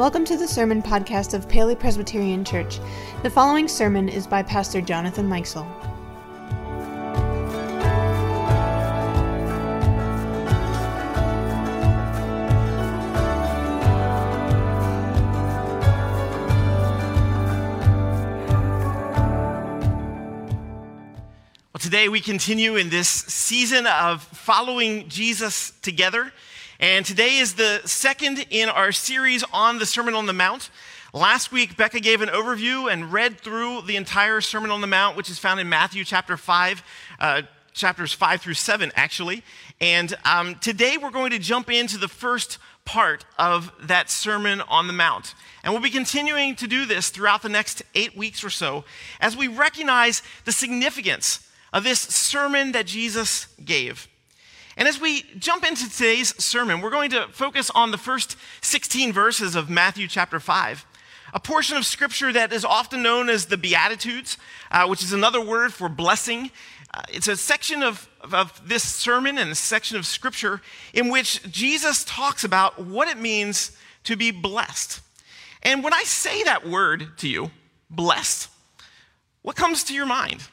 Welcome to the sermon podcast of Paley Presbyterian Church. The following sermon is by Pastor Jonathan Meixell. Well, today we continue in this season of following Jesus together. And today is the second in our series on the Sermon on the Mount. Last week, Becca gave an overview and read through the entire Sermon on the Mount, which is found in Matthew chapter 5, chapters 5 through 7, actually. And today we're going to jump into the first part of that Sermon on the Mount. And we'll be continuing to do this throughout the next 8 weeks or so as we recognize the significance of this sermon that Jesus gave. And as we jump into today's sermon, we're going to focus on the first 16 verses of Matthew chapter 5, a portion of scripture that is often known as the Beatitudes, which is another word for blessing. It's a section of this sermon and a section of scripture in which Jesus talks about what it means to be blessed. And when I say that word to you, blessed, what comes to your mind?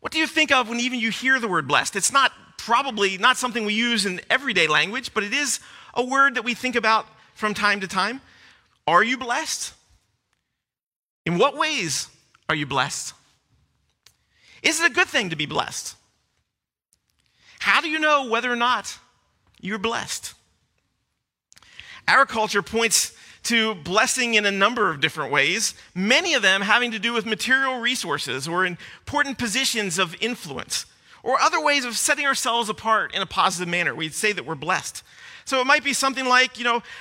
What do you think of when even you hear the word blessed? It's not probably not something we use in everyday language, but it is a word that we think about from time to time. Are you blessed? In what ways are you blessed? Is it a good thing to be blessed? How do you know whether or not you're blessed? Our culture points to blessing in a number of different ways, many of them having to do with material resources or important positions of influence, or other ways of setting ourselves apart in a positive manner. We'd say that we're blessed. So it might be something like,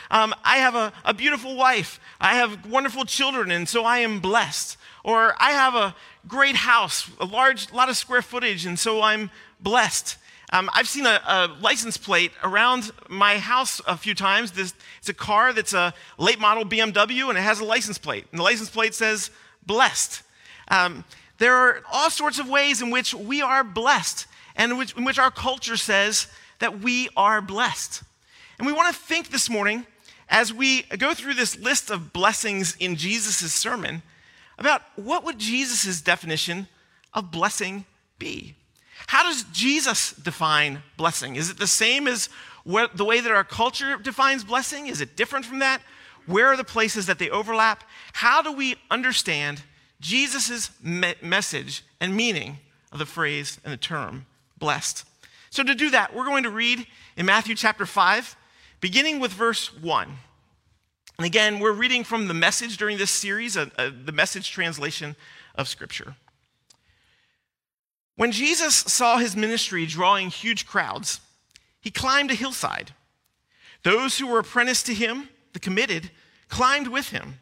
I have a beautiful wife, I have wonderful children, and so I am blessed. Or I have a great house, a lot of square footage, and so I'm blessed. I've seen a license plate around my house a few times. It's a car that's a late model BMW, and it has a license plate. And the license plate says, blessed. There are all sorts of ways in which we are blessed and in which our culture says that we are blessed. And we want to think this morning, as we go through this list of blessings in Jesus' sermon, about what would Jesus' definition of blessing be? How does Jesus define blessing? Is it the same as the way that our culture defines blessing? Is it different from that? Where are the places that they overlap? How do we understand Jesus' message and meaning of the phrase and the term, blessed? So to do that, we're going to read in Matthew chapter 5, beginning with verse 1. And again, we're reading from the Message during this series, the Message translation of Scripture. When Jesus saw his ministry drawing huge crowds, he climbed a hillside. Those who were apprenticed to him, the committed, climbed with him.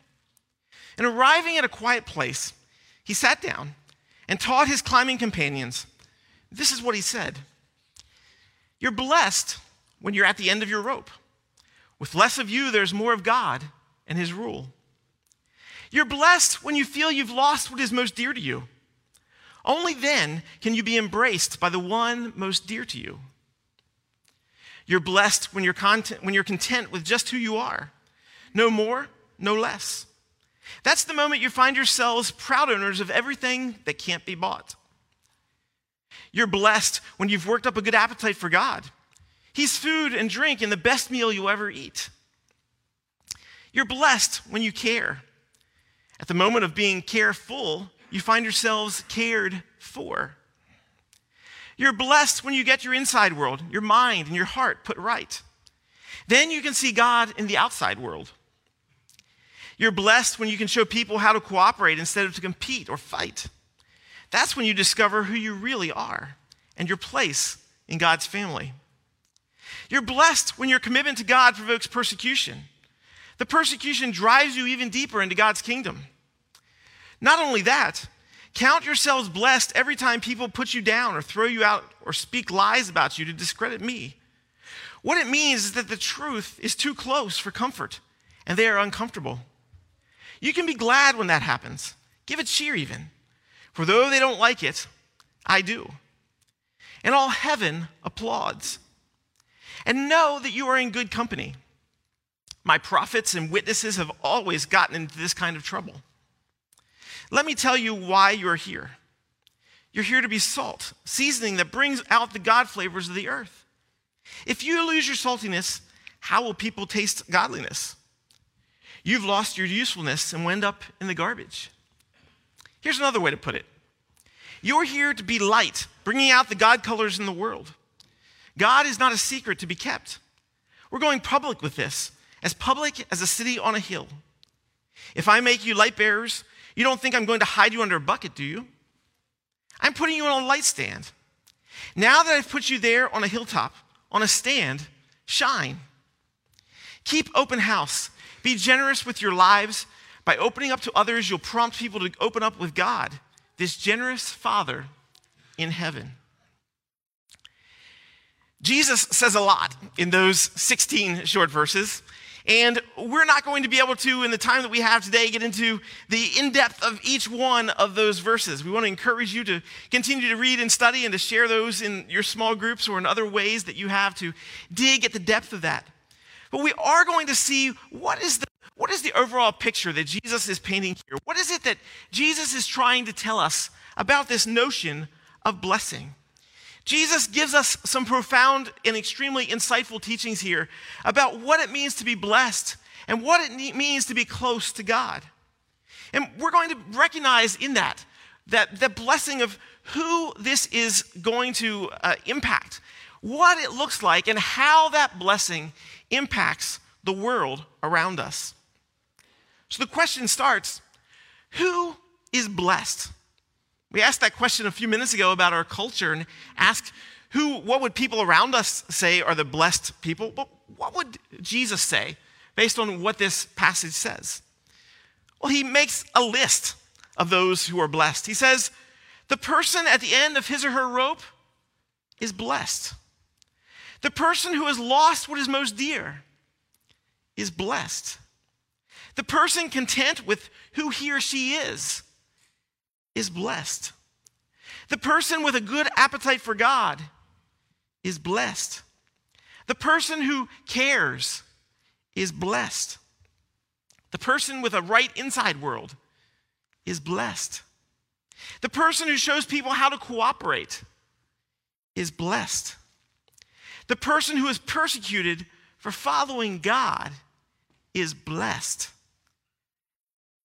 And arriving at a quiet place, he sat down and taught his climbing companions. This is what he said. You're blessed when you're at the end of your rope. With less of you, there's more of God and his rule. You're blessed when you feel you've lost what is most dear to you. Only then can you be embraced by the one most dear to you. You're blessed when you're content with just who you are. No more, no less. That's the moment you find yourselves proud owners of everything that can't be bought. You're blessed when you've worked up a good appetite for God. He's food and drink and the best meal you'll ever eat. You're blessed when you care. At the moment of being careful, you find yourselves cared for. You're blessed when you get your inside world, your mind and your heart put right. Then you can see God in the outside world. You're blessed when you can show people how to cooperate instead of to compete or fight. That's when you discover who you really are and your place in God's family. You're blessed when your commitment to God provokes persecution. The persecution drives you even deeper into God's kingdom. Not only that, count yourselves blessed every time people put you down or throw you out or speak lies about you to discredit me. What it means is that the truth is too close for comfort, and they are uncomfortable. You can be glad when that happens. Give a cheer even. For though they don't like it, I do. And all heaven applauds. And know that you are in good company. My prophets and witnesses have always gotten into this kind of trouble. Let me tell you why you're here. You're here to be salt, seasoning that brings out the God flavors of the earth. If you lose your saltiness, how will people taste godliness? You've lost your usefulness and will end up in the garbage. Here's another way to put it. You're here to be light, bringing out the God colors in the world. God is not a secret to be kept. We're going public with this, as public as a city on a hill. If I make you light bearers, you don't think I'm going to hide you under a bucket, do you? I'm putting you on a light stand. Now that I've put you there on a hilltop, on a stand, shine. Keep open house. Be generous with your lives. By opening up to others, you'll prompt people to open up with God, this generous Father in heaven. Jesus says a lot in those 16 short verses, and we're not going to be able to, in the time that we have today, get into the in-depth of each one of those verses. We want to encourage you to continue to read and study and to share those in your small groups or in other ways that you have to dig at the depth of that. But we are going to see what is the overall picture that Jesus is painting here. What is it that Jesus is trying to tell us about this notion of blessing? Jesus gives us some profound and extremely insightful teachings here about what it means to be blessed and what it means to be close to God. And we're going to recognize in that the blessing of who this is going to impact, what it looks like, and how that blessing impacts the world around us. So the question starts, who is blessed? We asked that question a few minutes ago about our culture and asked what would people around us say are the blessed people? But what would Jesus say based on what this passage says? Well, he makes a list of those who are blessed. He says, the person at the end of his or her rope is blessed. The person who has lost what is most dear is blessed. The person content with who he or she is blessed. The person with a good appetite for God is blessed. The person who cares is blessed. The person with a right inside world is blessed. The person who shows people how to cooperate is blessed. The person who is persecuted for following God is blessed.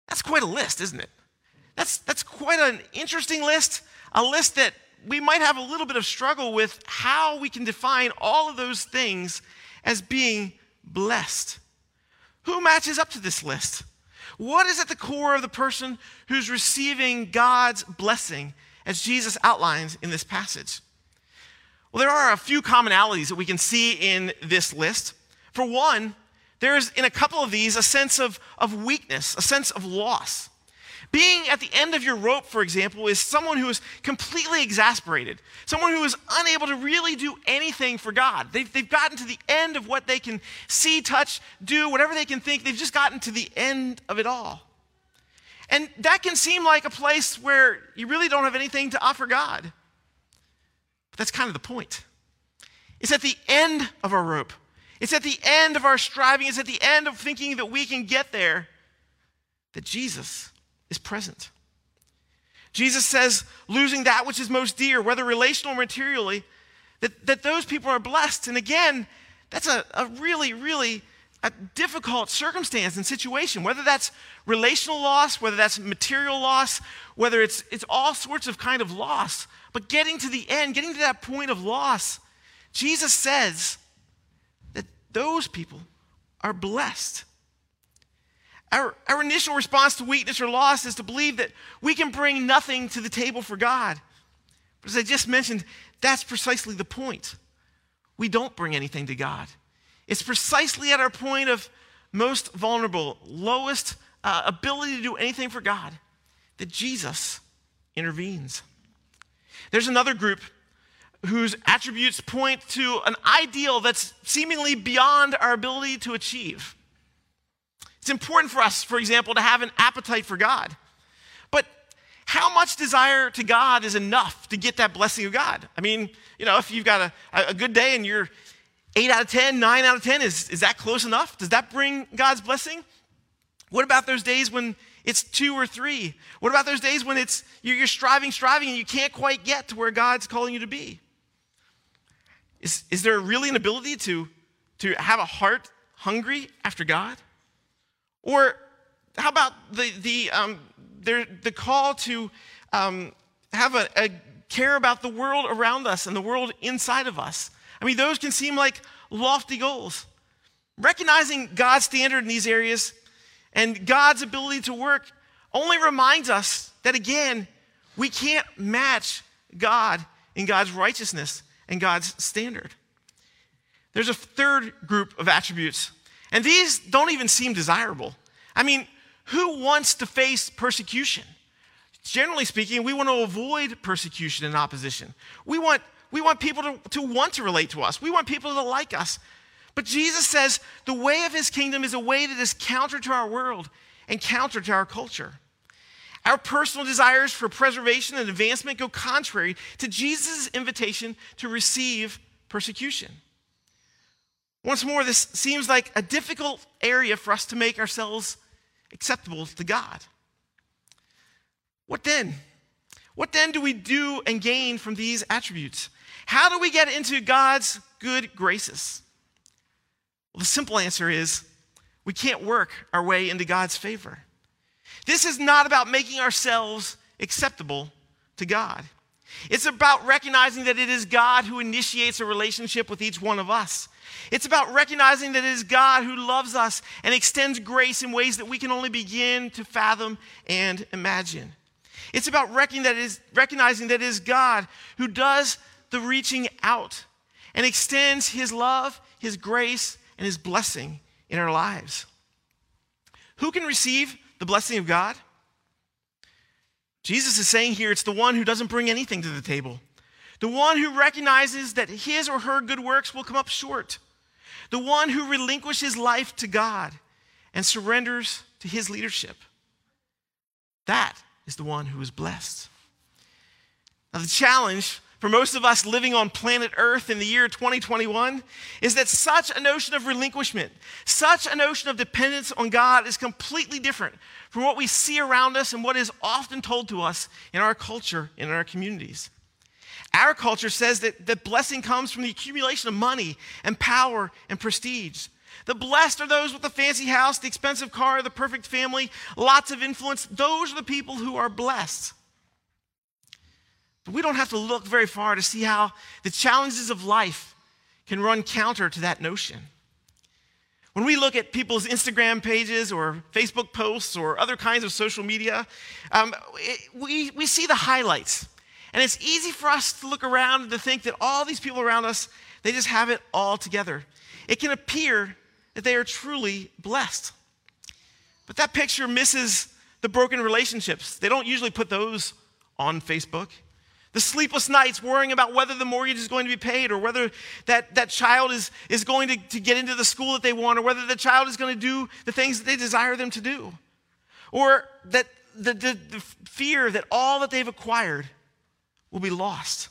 That's quite a list, isn't it? That's quite an interesting list, a list that we might have a little bit of struggle with how we can define all of those things as being blessed. Who matches up to this list? What is at the core of the person who's receiving God's blessing as Jesus outlines in this passage? Well, there are a few commonalities that we can see in this list. For one, there is in a couple of these a sense of weakness, a sense of loss. Being at the end of your rope, for example, is someone who is completely exasperated, someone who is unable to really do anything for God. They've gotten to the end of what they can see, touch, do, whatever they can think. They've just gotten to the end of it all. And that can seem like a place where you really don't have anything to offer God. But that's kind of the point. It's at the end of our rope. It's at the end of our striving. It's at the end of thinking that we can get there that Jesus is present. Jesus says, losing that which is most dear, whether relational or materially, that those people are blessed. And again, that's a really, really a difficult circumstance and situation, whether that's relational loss, whether that's material loss, whether it's all sorts of kind of loss. But getting to the end, getting to that point of loss, Jesus says that those people are blessed. Our initial response to weakness or loss is to believe that we can bring nothing to the table for God. But as I just mentioned, that's precisely the point. We don't bring anything to God. It's precisely at our point of most vulnerable, lowest ability to do anything for God that Jesus intervenes. There's another group whose attributes point to an ideal that's seemingly beyond our ability to achieve. It's important for us, for example, to have an appetite for God. But how much desire to God is enough to get that blessing of God? I mean, you know, if you've got a good day and you're 8 out of 10, 9 out of 10, is that close enough? Does that bring God's blessing? What about those days when it's 2 or 3? What about those days when it's you're striving, and you can't quite get to where God's calling you to be? Is there really an ability to have a heart hungry after God? Or how about the call to have a care about the world around us and the world inside of us? I mean, those can seem like lofty goals. Recognizing God's standard in these areas and God's ability to work only reminds us that, again, we can't match God in God's righteousness and God's standard. There's a third group of attributes, and these don't even seem desirable. I mean, who wants to face persecution? Generally speaking, we want to avoid persecution and opposition. We want people to want to relate to us. We want people to like us. But Jesus says the way of his kingdom is a way that is counter to our world and counter to our culture. Our personal desires for preservation and advancement go contrary to Jesus' invitation to receive persecution. Once more, this seems like a difficult area for us to make ourselves acceptable to God. What then? What then do we do and gain from these attributes? How do we get into God's good graces? Well, the simple answer is we can't work our way into God's favor. This is not about making ourselves acceptable to God. It's about recognizing that it is God who initiates a relationship with each one of us. It's about recognizing that it is God who loves us and extends grace in ways that we can only begin to fathom and imagine. It's about recognizing that it is God who does the reaching out and extends his love, his grace, and his blessing in our lives. Who can receive the blessing of God? Jesus is saying here it's the one who doesn't bring anything to the table. The one who recognizes that his or her good works will come up short. The one who relinquishes life to God and surrenders to his leadership. That is the one who is blessed. Now, the challenge for most of us living on planet Earth in the year 2021 is that such a notion of relinquishment, such a notion of dependence on God is completely different from what we see around us and what is often told to us in our culture, in our communities. Our culture says that blessing comes from the accumulation of money and power and prestige. The blessed are those with the fancy house, the expensive car, the perfect family, lots of influence. Those are the people who are blessed. But we don't have to look very far to see how the challenges of life can run counter to that notion. When we look at people's Instagram pages or Facebook posts or other kinds of social media, we see the highlights. And it's easy for us to look around and to think that all these people around us, they just have it all together. It can appear that they are truly blessed. But that picture misses the broken relationships. They don't usually put those on Facebook. The sleepless nights worrying about whether the mortgage is going to be paid or whether that child is going to get into the school that they want or whether the child is going to do the things that they desire them to do. Or that the fear that all that they've acquired will be lost.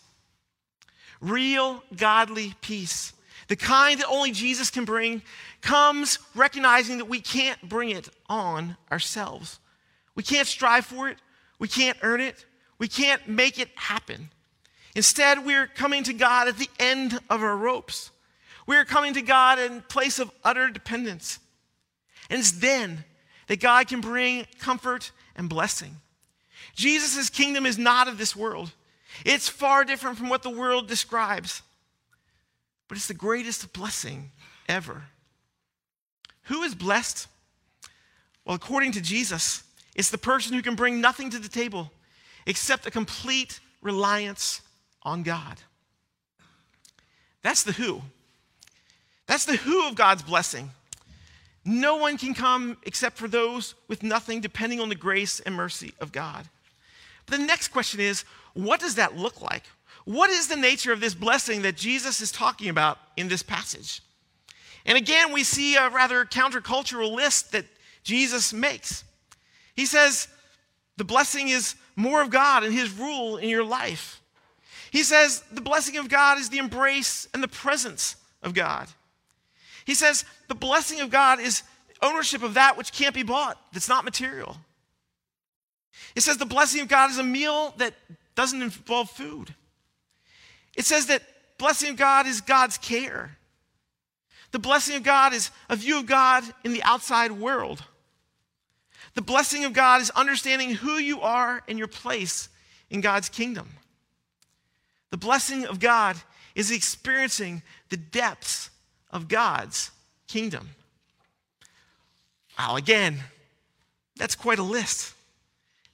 Real godly peace, the kind that only Jesus can bring, comes recognizing that we can't bring it on ourselves. We can't strive for it. We can't earn it. We can't make it happen. Instead, we're coming to God at the end of our ropes. We're coming to God in place of utter dependence. And it's then that God can bring comfort and blessing. Jesus' kingdom is not of this world. It's far different from what the world describes. But it's the greatest blessing ever. Who is blessed? Well, according to Jesus, it's the person who can bring nothing to the table except a complete reliance on God. That's the who. That's the who of God's blessing. No one can come except for those with nothing, depending on the grace and mercy of God. But the next question is, what does that look like? What is the nature of this blessing that Jesus is talking about in this passage? And again, we see a rather countercultural list that Jesus makes. He says the blessing is more of God and his rule in your life. He says the blessing of God is the embrace and the presence of God. He says the blessing of God is ownership of that which can't be bought, that's not material. It says the blessing of God is a meal that doesn't involve food. It says that blessing of God is God's care. The blessing of God is a view of God in the outside world. The blessing of God is understanding who you are and your place in God's kingdom. The blessing of God is experiencing the depths of God's kingdom. Wow, again, that's quite a list.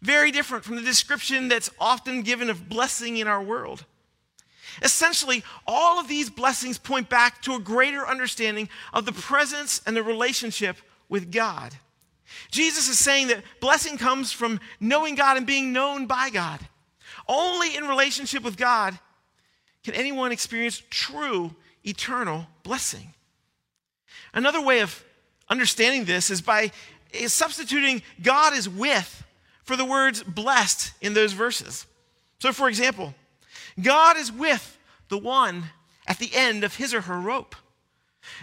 Very different from the description that's often given of blessing in our world. Essentially, all of these blessings point back to a greater understanding of the presence and the relationship with God. Jesus is saying that blessing comes from knowing God and being known by God. Only in relationship with God can anyone experience true eternal blessing. Another way of understanding this is by substituting God is with for the words blessed in those verses. So for example, God is with the one at the end of his or her rope.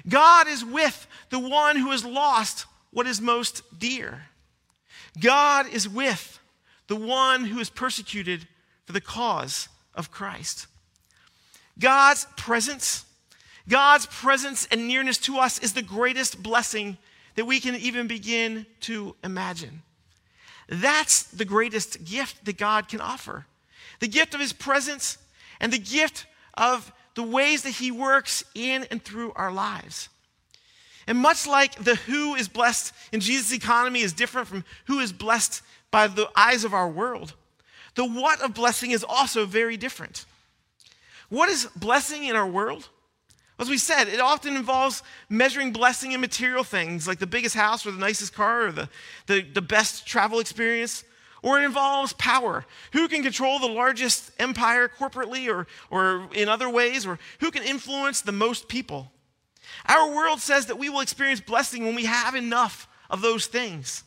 God is with the one who has lost what is most dear. God is with the one who is persecuted for the cause of Christ. God's presence and nearness to us is the greatest blessing that we can even begin to imagine. That's the greatest gift that God can offer. The gift of his presence and the gift of the ways that he works in and through our lives. And much like the who is blessed in Jesus' economy is different from who is blessed by the eyes of our world, the what of blessing is also very different. What is blessing in our world? As we said, it often involves measuring blessing in material things like the biggest house or the nicest car or the best travel experience. Or it involves power. Who can control the largest empire corporately or in other ways? Or who can influence the most people? Our world says that we will experience blessing when we have enough of those things.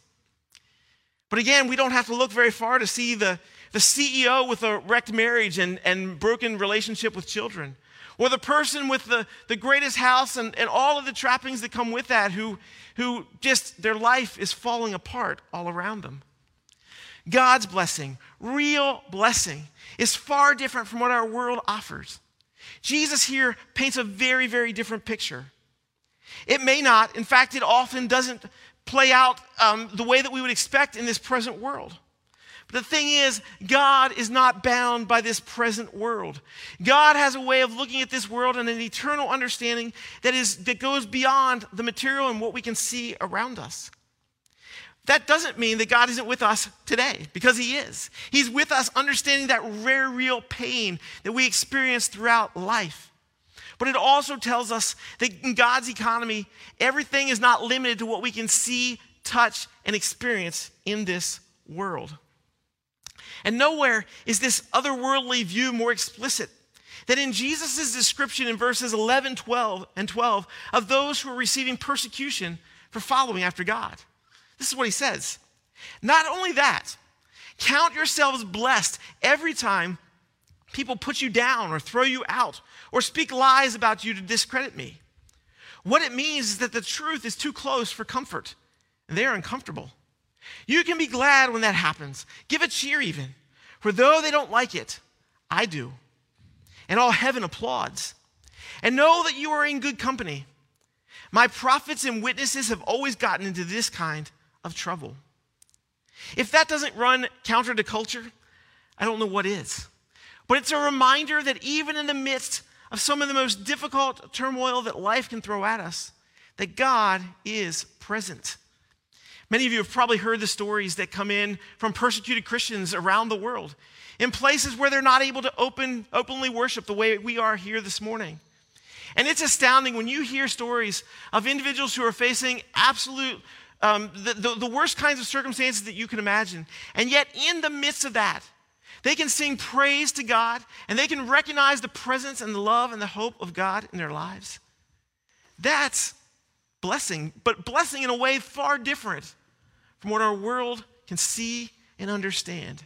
But again, we don't have to look very far to see the CEO with a wrecked marriage and broken relationship with children. Or the person with the greatest house and all of the trappings that come with that who just, their life is falling apart all around them. God's blessing, real blessing, is far different from what our world offers. Jesus here paints a very, very different picture. It may not, in fact, it often doesn't play out the way that we would expect in this present world. But the thing is, God is not bound by this present world. God has a way of looking at this world and an eternal understanding that goes beyond the material and what we can see around us. That doesn't mean that God isn't with us today, because he is. He's with us understanding that rare, real pain that we experience throughout life. But it also tells us that in God's economy, everything is not limited to what we can see, touch, and experience in this world. And nowhere is this otherworldly view more explicit than in Jesus' description in verses 11, 12, and 12 of those who are receiving persecution for following after God. This is what he says. Not only that, count yourselves blessed every time people put you down or throw you out or speak lies about you to discredit me. What it means is that the truth is too close for comfort, and they are uncomfortable. You can be glad when that happens. Give a cheer even, for though they don't like it, I do. And all heaven applauds. And know that you are in good company. My prophets and witnesses have always gotten into this kind of trouble. If that doesn't run counter to culture, I don't know what is. But it's a reminder that even in the midst of some of the most difficult turmoil that life can throw at us, that God is present. Many of you have probably heard the stories that come in from persecuted Christians around the world, in places where they're not able to openly worship the way we are here this morning. And it's astounding when you hear stories of individuals who are facing absolute, the worst kinds of circumstances that you can imagine. And yet in the midst of that, they can sing praise to God and they can recognize the presence and the love and the hope of God in their lives. That's blessing, but blessing in a way far different from what our world can see and understand.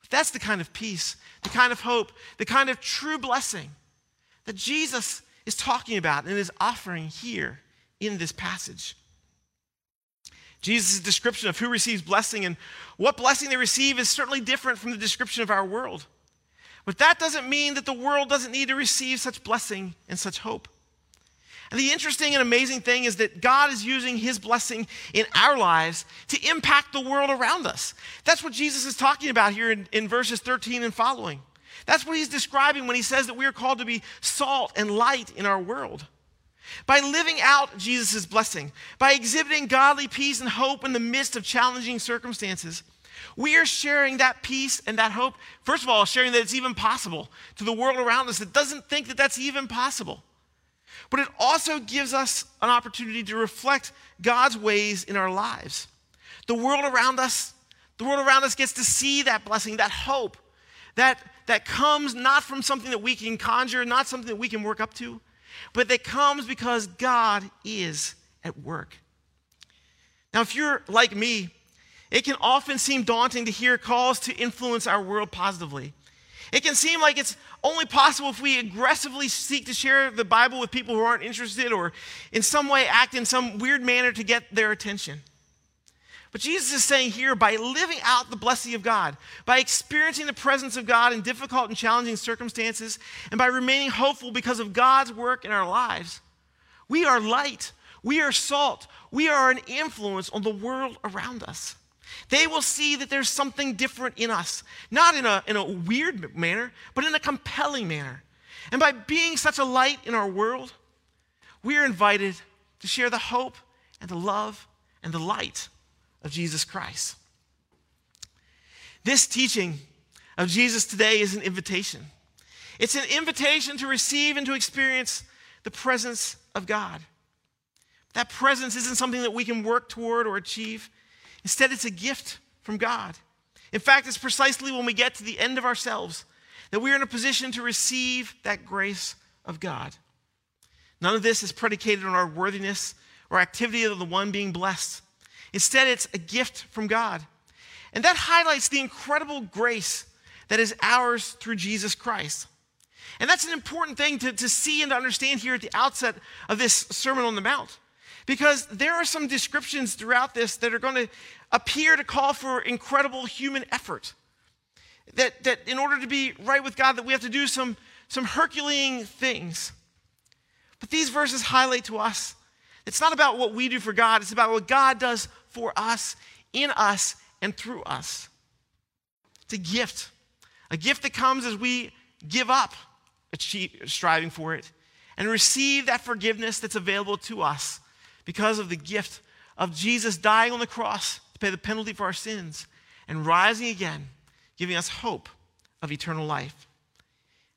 But that's the kind of peace, the kind of hope, the kind of true blessing that Jesus is talking about and is offering here in this passage. Jesus' description of who receives blessing and what blessing they receive is certainly different from the description of our world. But that doesn't mean that the world doesn't need to receive such blessing and such hope. And the interesting and amazing thing is that God is using his blessing in our lives to impact the world around us. That's what Jesus is talking about here in verses 13 and following. That's what he's describing when he says that we are called to be salt and light in our world. By living out Jesus' blessing, by exhibiting godly peace and hope in the midst of challenging circumstances, we are sharing that peace and that hope. First of all, sharing that it's even possible to the world around us that doesn't think that that's even possible. But it also gives us an opportunity to reflect God's ways in our lives. The world around us gets to see that blessing, that hope, that comes not from something that we can conjure, not something that we can work up to, but that comes because God is at work. Now, if you're like me, it can often seem daunting to hear calls to influence our world positively. It can seem like it's only possible if we aggressively seek to share the Bible with people who aren't interested or in some way act in some weird manner to get their attention. But Jesus is saying here, by living out the blessing of God, by experiencing the presence of God in difficult and challenging circumstances, and by remaining hopeful because of God's work in our lives, we are light, we are salt, we are an influence on the world around us. They will see that there's something different in us, not in a weird manner, but in a compelling manner. And by being such a light in our world, we are invited to share the hope and the love and the light of Jesus Christ. This teaching of Jesus today is an invitation. It's an invitation to receive and to experience the presence of God. That presence isn't something that we can work toward or achieve. Instead, it's a gift from God. In fact, it's precisely when we get to the end of ourselves that we are in a position to receive that grace of God. None of this is predicated on our worthiness or activity of the one being blessed. Instead, it's a gift from God. And that highlights the incredible grace that is ours through Jesus Christ. And that's an important thing to see and to understand here at the outset of this Sermon on the Mount. Because there are some descriptions throughout this that are going to appear to call for incredible human effort. That in order to be right with God, that we have to do some Herculean things. But these verses highlight to us, it's not about what we do for God, it's about what God does for us, in us, and through us. It's a gift that comes as we give up striving for it and receive that forgiveness that's available to us because of the gift of Jesus dying on the cross to pay the penalty for our sins and rising again, giving us hope of eternal life.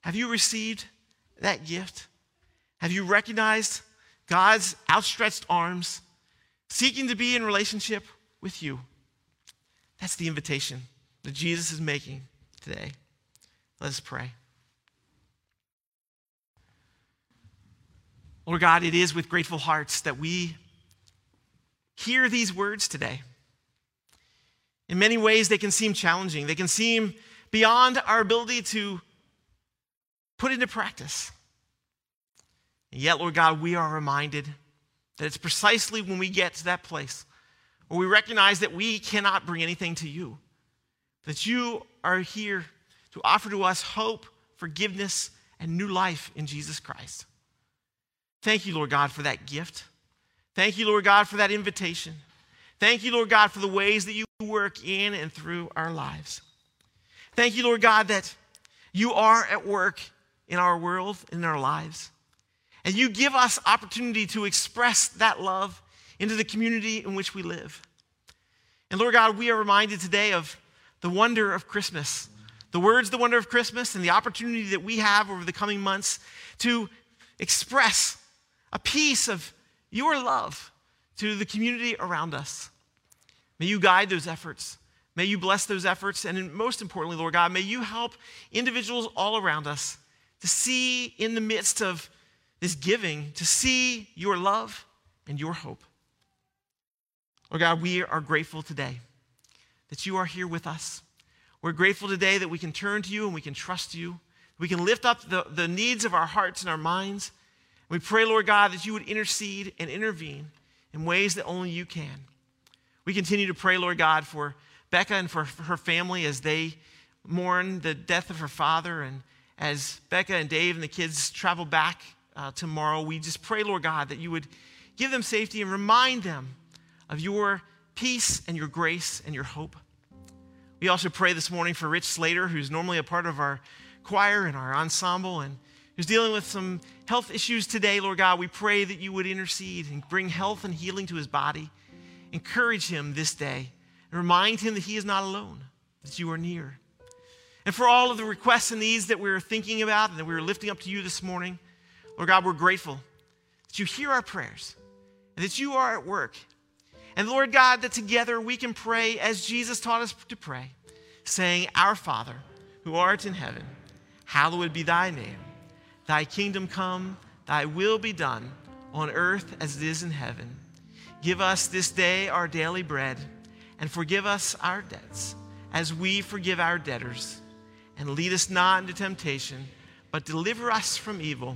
Have you received that gift? Have you recognized God's outstretched arms, seeking to be in relationship with you? That's the invitation that Jesus is making today. Let us pray. Lord God, it is with grateful hearts that we hear these words today. In many ways, they can seem challenging. They can seem beyond our ability to put into practice. And yet, Lord God, we are reminded that it's precisely when we get to that place where we recognize that we cannot bring anything to you, that you are here to offer to us hope, forgiveness, and new life in Jesus Christ. Thank you, Lord God, for that gift. Thank you, Lord God, for that invitation. Thank you, Lord God, for the ways that you work in and through our lives. Thank you, Lord God, that you are at work in our world, in our lives. And you give us opportunity to express that love into the community in which we live. And Lord God, we are reminded today of the wonder of Christmas, the words, the wonder of Christmas, and the opportunity that we have over the coming months to express a piece of your love to the community around us. May you guide those efforts. May you bless those efforts. And most importantly, Lord God, may you help individuals all around us to see in the midst of this giving, to see your love and your hope. Lord God, we are grateful today that you are here with us. We're grateful today that we can turn to you and we can trust you. We can lift up the needs of our hearts and our minds. We pray, Lord God, that you would intercede and intervene in ways that only you can. We continue to pray, Lord God, for Becca and for her family as they mourn the death of her father. And as Becca and Dave and the kids travel back tomorrow, we just pray, Lord God, that you would give them safety and remind them of your peace and your grace and your hope. We also pray this morning for Rich Slater, who's normally a part of our choir and our ensemble and who's dealing with some health issues today. Lord God, we pray that you would intercede and bring health and healing to his body. Encourage him this day and remind him that he is not alone, that you are near. And for all of the requests and needs that we were thinking about and that we were lifting up to you this morning, Lord God, we're grateful that you hear our prayers and that you are at work. And Lord God, that together we can pray as Jesus taught us to pray, saying, Our Father, who art in heaven, hallowed be thy name. Thy kingdom come, thy will be done on earth as it is in heaven. Give us this day our daily bread and forgive us our debts as we forgive our debtors. And lead us not into temptation, but deliver us from evil.